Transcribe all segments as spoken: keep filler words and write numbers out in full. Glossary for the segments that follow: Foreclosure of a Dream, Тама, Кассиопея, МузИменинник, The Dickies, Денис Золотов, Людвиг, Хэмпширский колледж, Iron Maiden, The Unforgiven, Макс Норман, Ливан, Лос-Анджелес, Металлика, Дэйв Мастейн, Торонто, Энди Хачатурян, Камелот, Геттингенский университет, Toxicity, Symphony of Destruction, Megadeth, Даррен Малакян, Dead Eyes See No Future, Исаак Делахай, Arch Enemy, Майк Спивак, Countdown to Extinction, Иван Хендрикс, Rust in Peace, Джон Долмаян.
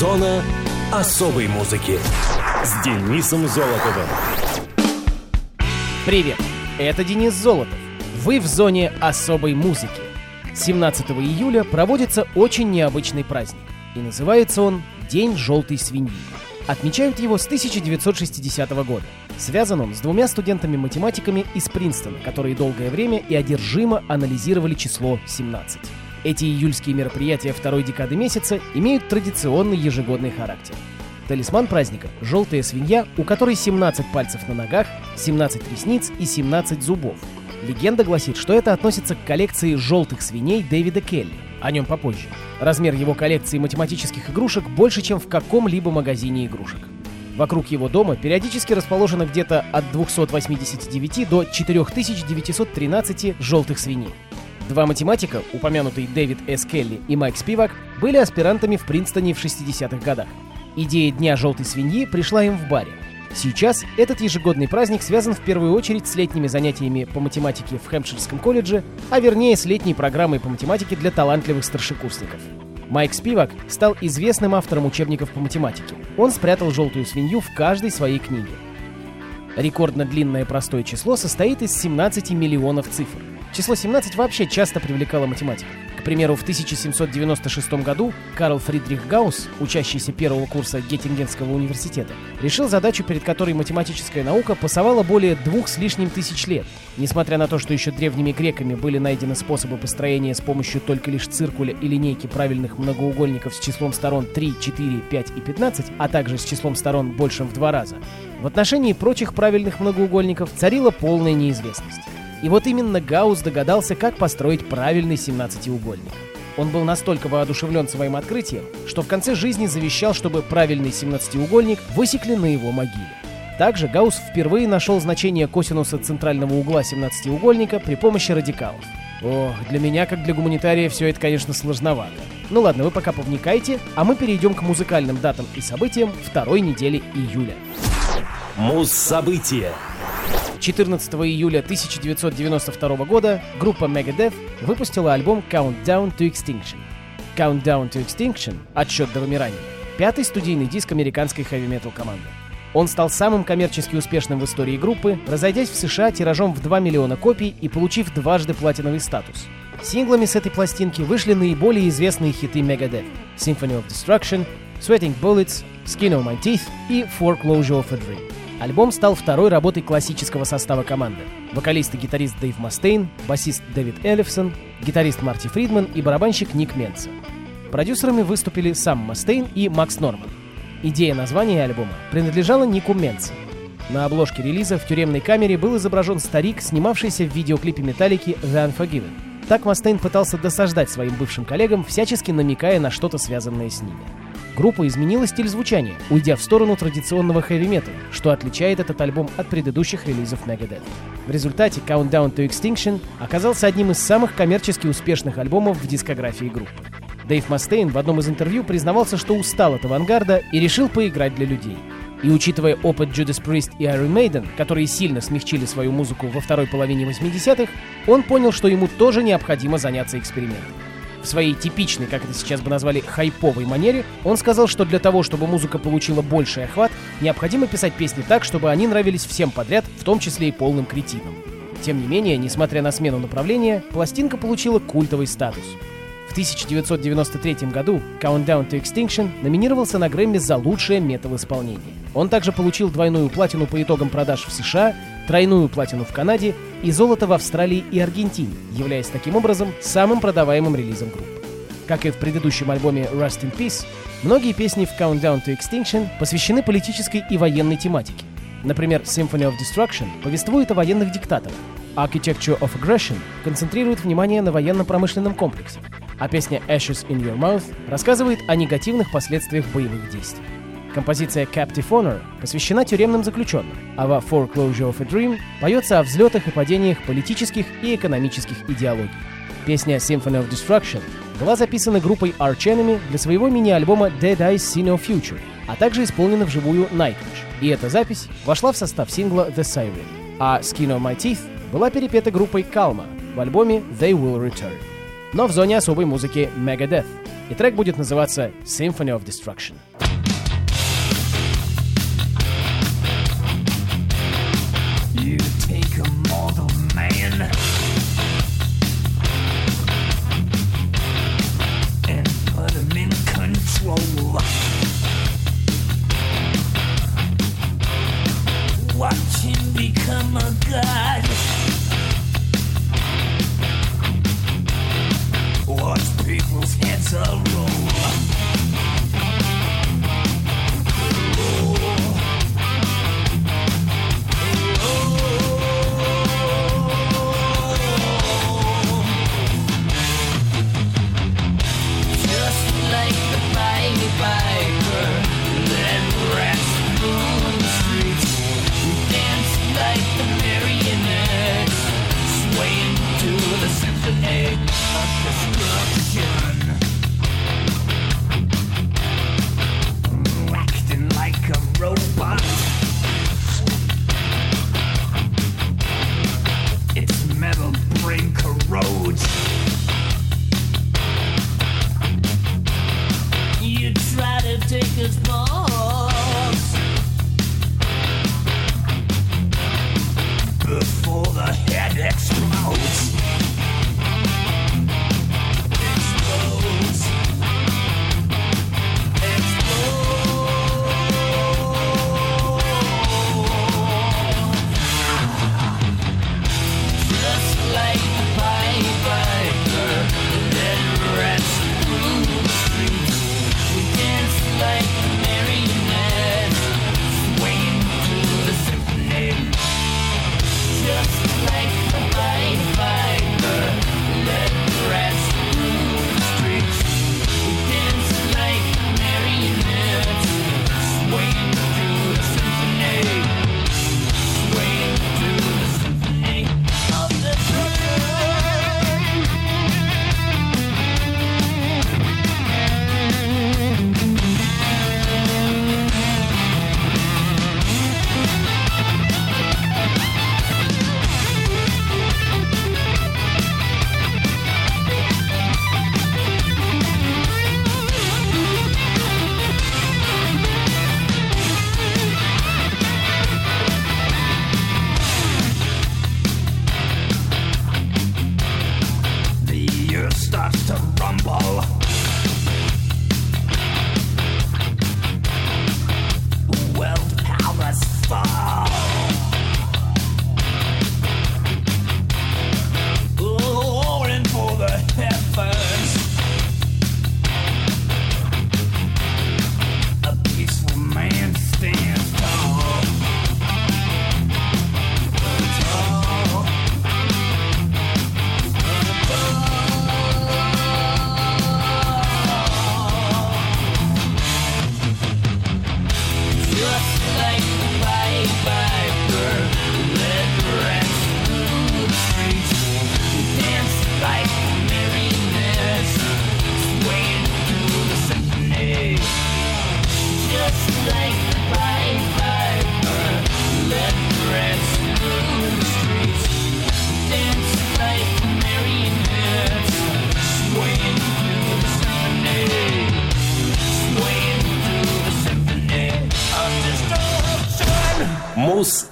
Зона особой музыки с Денисом Золотовым. Привет, это Денис Золотов. Вы в зоне особой музыки. семнадцатого июля проводится очень необычный праздник. И называется он «День желтой свиньи». Отмечают его с тысяча девятьсот шестидесятого года. Связан он с двумя студентами-математиками из Принстона, которые долгое время и одержимо анализировали число семнадцать. Эти июльские мероприятия второй декады месяца имеют традиционный ежегодный характер. Талисман праздника – желтая свинья, у которой семнадцать пальцев на ногах, семнадцать ресниц и семнадцать зубов. Легенда гласит, что это относится к коллекции желтых свиней Дэвида Келли. О нем попозже. Размер его коллекции математических игрушек больше, чем в каком-либо магазине игрушек. Вокруг его дома периодически расположено где-то от двухсот восьмидесяти девяти до четырех тысяч девятисот тринадцати желтых свиней. Два математика, упомянутые Дэвид С. Келли и Майк Спивак, были аспирантами в Принстоне в шестидесятых годах. Идея Дня желтой свиньи пришла им в баре. Сейчас этот ежегодный праздник связан в первую очередь с летними занятиями по математике в Хэмпширском колледже, а вернее с летней программой по математике для талантливых старшекурсников. Майк Спивак стал известным автором учебников по математике. Он спрятал желтую свинью в каждой своей книге. Рекордно длинное простое число состоит из семнадцати миллионов цифр. Число семнадцать вообще часто привлекало математиков. К примеру, в тысяча семьсот девяносто шестом году Карл Фридрих Гаусс, учащийся первого курса Геттингенского университета, решил задачу, перед которой математическая наука пасовала более двух с лишним тысяч лет. Несмотря на то, что еще древними греками были найдены способы построения с помощью только лишь циркуля и линейки правильных многоугольников с числом сторон три, четыре, пять и пятнадцать, а также с числом сторон большим в два раза, в отношении прочих правильных многоугольников царила полная неизвестность. И вот именно Гаусс догадался, как построить правильный семнадцатиугольник. Он был настолько воодушевлен своим открытием, что в конце жизни завещал, чтобы правильный семнадцатиугольник высекли на его могиле. Также Гаусс впервые нашел значение косинуса центрального угла семнадцатиугольника при помощи радикалов. Ох, для меня, как для гуманитария, все это, конечно, сложновато. Ну ладно, вы пока повникайте, а мы перейдем к музыкальным датам и событиям второй недели июля. Муз-события. четырнадцатого июля тысяча девятьсот девяносто второго года группа Megadeth выпустила альбом Countdown to Extinction. Countdown to Extinction, отсчет до вымирания, пятый студийный диск американской хэви-метал команды. Он стал самым коммерчески успешным в истории группы, разойдясь в США тиражом в два миллиона копий и получив дважды платиновый статус. Синглами с этой пластинки вышли наиболее известные хиты Megadeth: Symphony of Destruction, Sweating Bullets, Skin of My Teeth и Foreclosure of a Dream. Альбом стал второй работой классического состава команды. Вокалист и гитарист Дэйв Мастейн, басист Дэвид Элифсон, гитарист Марти Фридман и барабанщик Ник Менце. Продюсерами выступили сам Мастейн и Макс Норман. Идея названия альбома принадлежала Нику Менце. На обложке релиза в тюремной камере был изображен старик, снимавшийся в видеоклипе Металлики The Unforgiven. Так Мастейн пытался досаждать своим бывшим коллегам, всячески намекая на что-то, связанное с ними. Группа изменила стиль звучания, уйдя в сторону традиционного хэви-метала, что отличает этот альбом от предыдущих релизов Megadeth. В результате Countdown to Extinction оказался одним из самых коммерчески успешных альбомов в дискографии группы. Дэйв Мастейн в одном из интервью признавался, что устал от авангарда и решил поиграть для людей. И учитывая опыт Judas Priest и Iron Maiden, которые сильно смягчили свою музыку во второй половине восьмидесятых, он понял, что ему тоже необходимо заняться экспериментом. В своей типичной, как это сейчас бы назвали, хайповой манере, он сказал, что для того, чтобы музыка получила больший охват, необходимо писать песни так, чтобы они нравились всем подряд, в том числе и полным кретинам. Тем не менее, несмотря на смену направления, пластинка получила культовый статус. В тысяча девятьсот девяносто третьем году Countdown to Extinction номинировался на Грэмми за лучшее метал-исполнение. Он также получил двойную платину по итогам продаж в США, тройную платину в Канаде и золото в Австралии и Аргентине, являясь таким образом самым продаваемым релизом группы. Как и в предыдущем альбоме Rust in Peace, многие песни в Countdown to Extinction посвящены политической и военной тематике. Например, Symphony of Destruction повествует о военных диктаторах, Architecture of Aggression концентрирует внимание на военно-промышленном комплексе, а песня Ashes in Your Mouth рассказывает о негативных последствиях боевых действий. Композиция Captive Honor посвящена тюремным заключенным, а во Foreclosure of a Dream поется о взлетах и падениях политических и экономических идеологий. Песня Symphony of Destruction была записана группой Arch Enemy для своего мини-альбома Dead Eyes See No Future, а также исполнена вживую Nightwish, и эта запись вошла в состав сингла The Siren, а Skin of My Teeth была перепета группой Calma в альбоме They Will Return. Но в зоне особой музыки Megadeth. и трек будет называться Symphony of Destruction. Watch him become a god. Watch people's heads all roll. Oh. Just like the Mighty Biker that rats through the streets. Like the marionettes, swaying to the symphony of destruction, acting like a robot. Its metal brain corrodes. You try to take its balls before the head explodes. Explodes. Explodes. Just like the Pied Piper that rats through the streets. We dance like the marionettes, swaying to the symphony. Just like the Pied Piper that rats through the streets. We dance like marionettes, swaying through the symphony. Swaying through the symphony of the dream.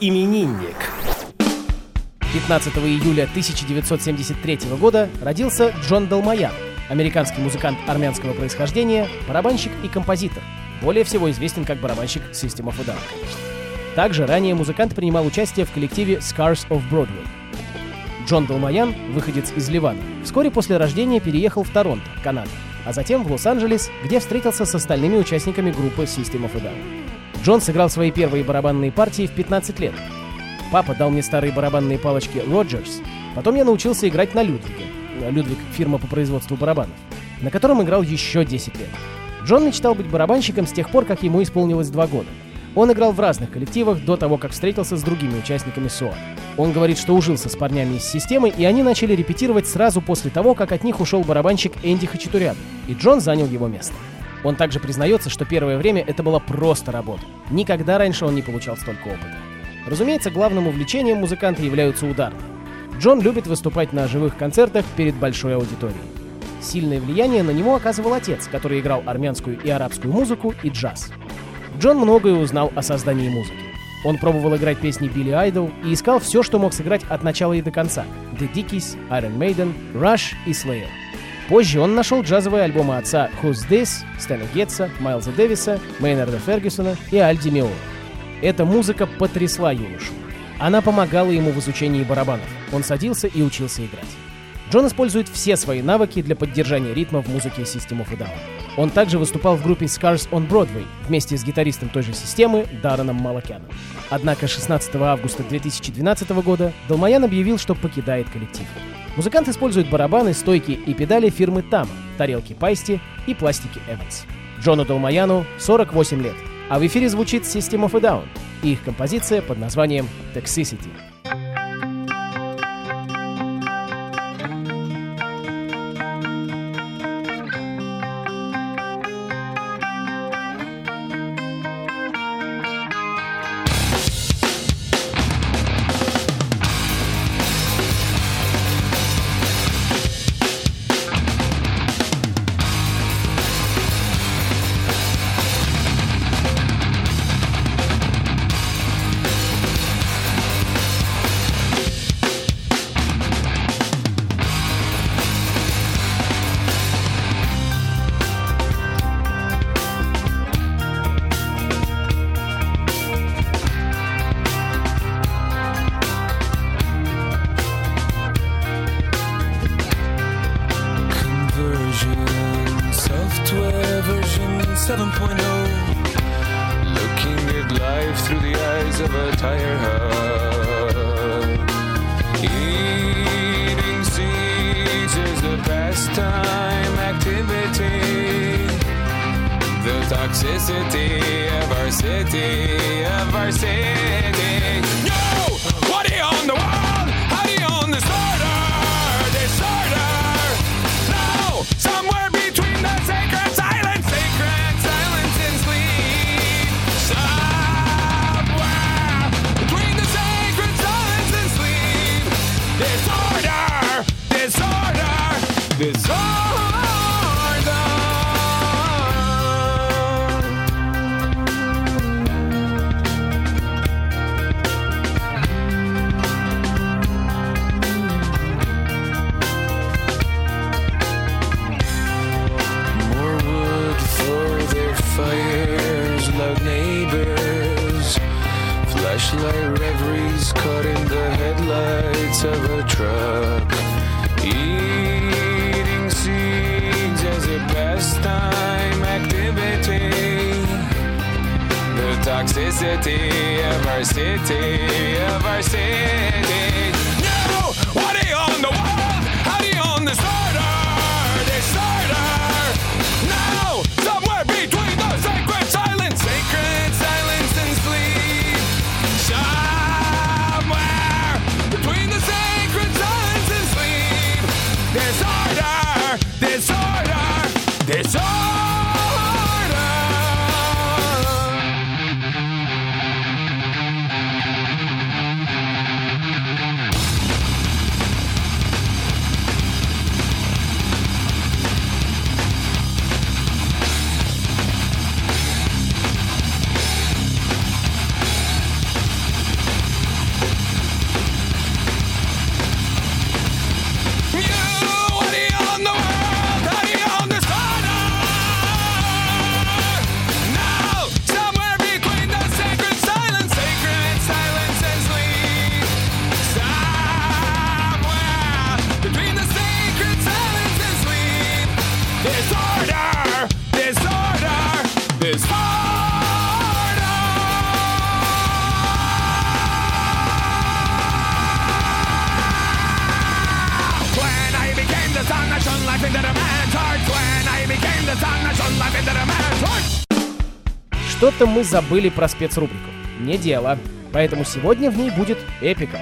Именинник. пятнадцатого июля тысяча девятьсот семьдесят третьего года родился Джон Долмаян, американский музыкант армянского происхождения, барабанщик и композитор, более всего известен как барабанщик System of a Down, конечно. Также ранее музыкант принимал участие в коллективе Scars of Broadway. Джон Долмаян, выходец из Ливана, вскоре после рождения переехал в Торонто, Канада, а затем в Лос-Анджелес, где встретился с остальными участниками группы System of a Down. Джон сыграл свои первые барабанные партии в пятнадцать лет. Папа дал мне старые барабанные палочки Роджерс. Потом я научился играть на Людвиге. Людвиг — фирма по производству барабанов, на котором играл еще десять лет. Джон мечтал быть барабанщиком с тех пор, как ему исполнилось два года. Он играл в разных коллективах до того, как встретился с другими участниками СОА. Он говорит, что ужился с парнями из системы, и они начали репетировать сразу после того, как от них ушел барабанщик Энди Хачатурян, и Джон занял его место. Он также признается, что первое время это была просто работа. Никогда раньше он не получал столько опыта. Разумеется, главным увлечением музыканта являются удары. Джон любит выступать на живых концертах перед большой аудиторией. Сильное влияние на него оказывал отец, который играл армянскую и арабскую музыку и джаз. Джон многое узнал о создании музыки. Он пробовал играть песни Билли Айдол и искал все, что мог сыграть от начала и до конца – The Dickies, Iron Maiden, Rush и Slayer. Позже он нашел джазовые альбомы отца Who's This, Стэна Гетца, Майлза Дэвиса, Мейнарда Фергюсона и Альди Миола. Эта музыка потрясла юношу. Она помогала ему в изучении барабанов. Он садился и учился играть. Джон использует все свои навыки для поддержания ритма в музыке System of a Down. Он также выступал в группе Scars on Broadway вместе с гитаристом той же системы Дарреном Малакяном. Однако шестнадцатого августа две тысячи двенадцатого года Долмаян объявил, что покидает коллектив. Музыкант использует барабаны, стойки и педали фирмы Тама, тарелки Пайсти и пластики Эванс. Джону Долмаяну сорок восемь лет, а в эфире звучит System of a Down и их композиция под названием «Toxicity». seven point oh, looking at life through the eyes of a tire hub. Eating seeds is a pastime activity. The toxicity of our city, of our city. Yo, what do you own the world? How do you own this order? Disorder? No, somewhere between the sacred silence. Disorder, disorder, disorder. More wood for their fires, loud neighbors, flashlight reveries caught in the headlights of a truck. Eating seeds as a pastime activity. The toxicity of our city, of our city. No! What do you own the world? How do you own this order? Disorder! No! Somewhere between the sacred silence, sacred silence and sleep. Shut Disorder, disorder, disorder. Что-то мы забыли про спецрубрику. Не дело. Поэтому сегодня в ней будет Эпика.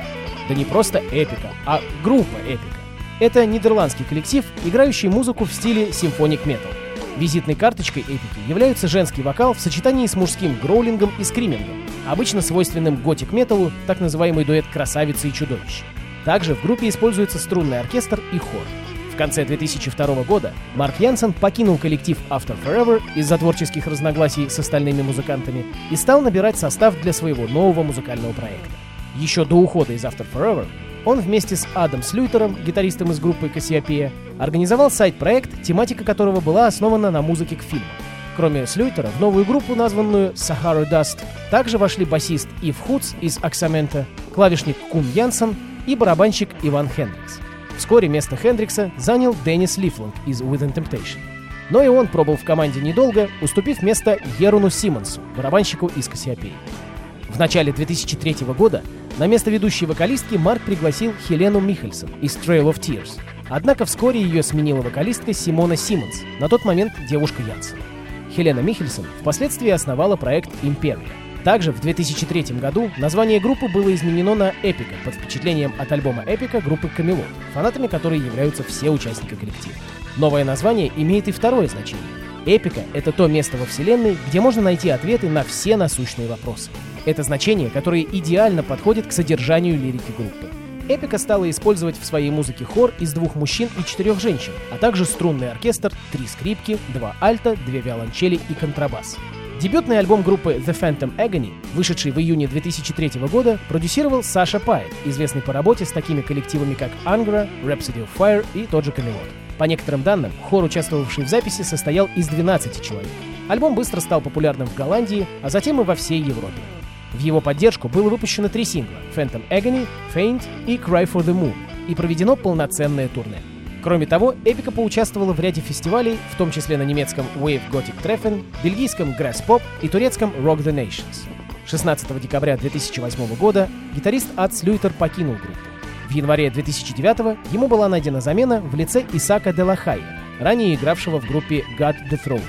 Да не просто Эпика, а группа Эпика. Это нидерландский коллектив, играющий музыку в стиле Symphonic Metal. Визитной карточкой Эпики являются женский вокал в сочетании с мужским гроулингом и скримингом, обычно свойственным готик-металу, так называемый дуэт «Красавицы и чудовищ». Также в группе используется струнный оркестр и хор. В конце две тысячи второго года Марк Янсен покинул коллектив After Forever из-за творческих разногласий с остальными музыкантами и стал набирать состав для своего нового музыкального проекта. Еще до ухода из After Forever он вместе с Адом Слюйтером, гитаристом из группы Кассиопея, организовал сайт-проект, тематика которого была основана на музыке к фильму. Кроме Слюйтера, в новую группу, названную Sahara Dust, также вошли басист Ив Худс из Аксамента, клавишник Кум Янсен и барабанщик Иван Хендрикс. Вскоре место Хендрикса занял Деннис Лифланг из Within Temptation. Но и он пробыл в команде недолго, уступив место Еруну Симмонсу, барабанщику из Кассиопеи. В начале две тысячи третьего года на место ведущей вокалистки Марк пригласил Хелену Михельсон из Trail of Tears. Однако вскоре ее сменила вокалистка Симона Симмонс, на тот момент девушка Янсена. Хелена Михельсон впоследствии основала проект «Империя». Также в две тысячи третьем году название группы было изменено на «Эпика» под впечатлением от альбома «Эпика» группы «Камелот», фанатами которой являются все участники коллектива. Новое название имеет и второе значение. «Эпика» — это то место во Вселенной, где можно найти ответы на все насущные вопросы. Это значение, которое идеально подходит к содержанию лирики группы. «Эпика» стала использовать в своей музыке хор из двух мужчин и четырех женщин, а также струнный оркестр, три скрипки, два альта, две виолончели и контрабас. Дебютный альбом группы The Phantom Agony, вышедший в июне две тысячи третьего года, продюсировал Саша Пайет, известный по работе с такими коллективами как Angra, Rhapsody of Fire и тот же Камелот. По некоторым данным, хор, участвовавший в записи, состоял из двенадцати человек. Альбом быстро стал популярным в Голландии, а затем и во всей Европе. В его поддержку было выпущено три сингла «Phantom Agony», «Faint» и «Cry for the Moon» и проведено полноценное турне. Кроме того, «Эпика» поучаствовала в ряде фестивалей, в том числе на немецком Wave Gothic Treffen, бельгийском Grass Pop и турецком Rock the Nations. шестнадцатого декабря две тысячи восьмого года гитарист Ад Слюйтер покинул группу. В январе две тысячи девятого ему была найдена замена в лице Исаака Делахая, ранее игравшего в группе God Dethroned.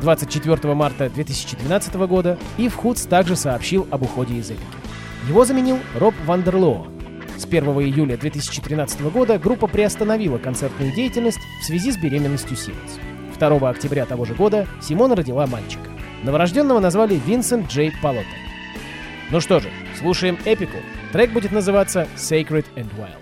двадцать четвёртого марта две тысячи двенадцатого года Ив Худс также сообщил об уходе из «Эпики». Его заменил Роб Вандерлоо. С первого июля две тысячи тринадцатого года группа приостановила концертную деятельность в связи с беременностью Симмонс. второго октября того же года Симона родила мальчика. Новорожденного назвали Винсент Джей Палота. Ну что же, слушаем «Эпику». Трек будет называться «Sacred and Wild».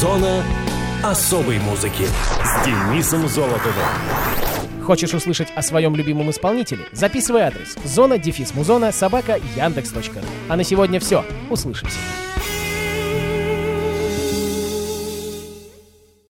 Зона особой музыки с Денисом Золотовым. Хочешь услышать о своем любимом исполнителе? Записывай адрес: зона дефис музона собака яндекс точка ру. А на сегодня все. Услышимся.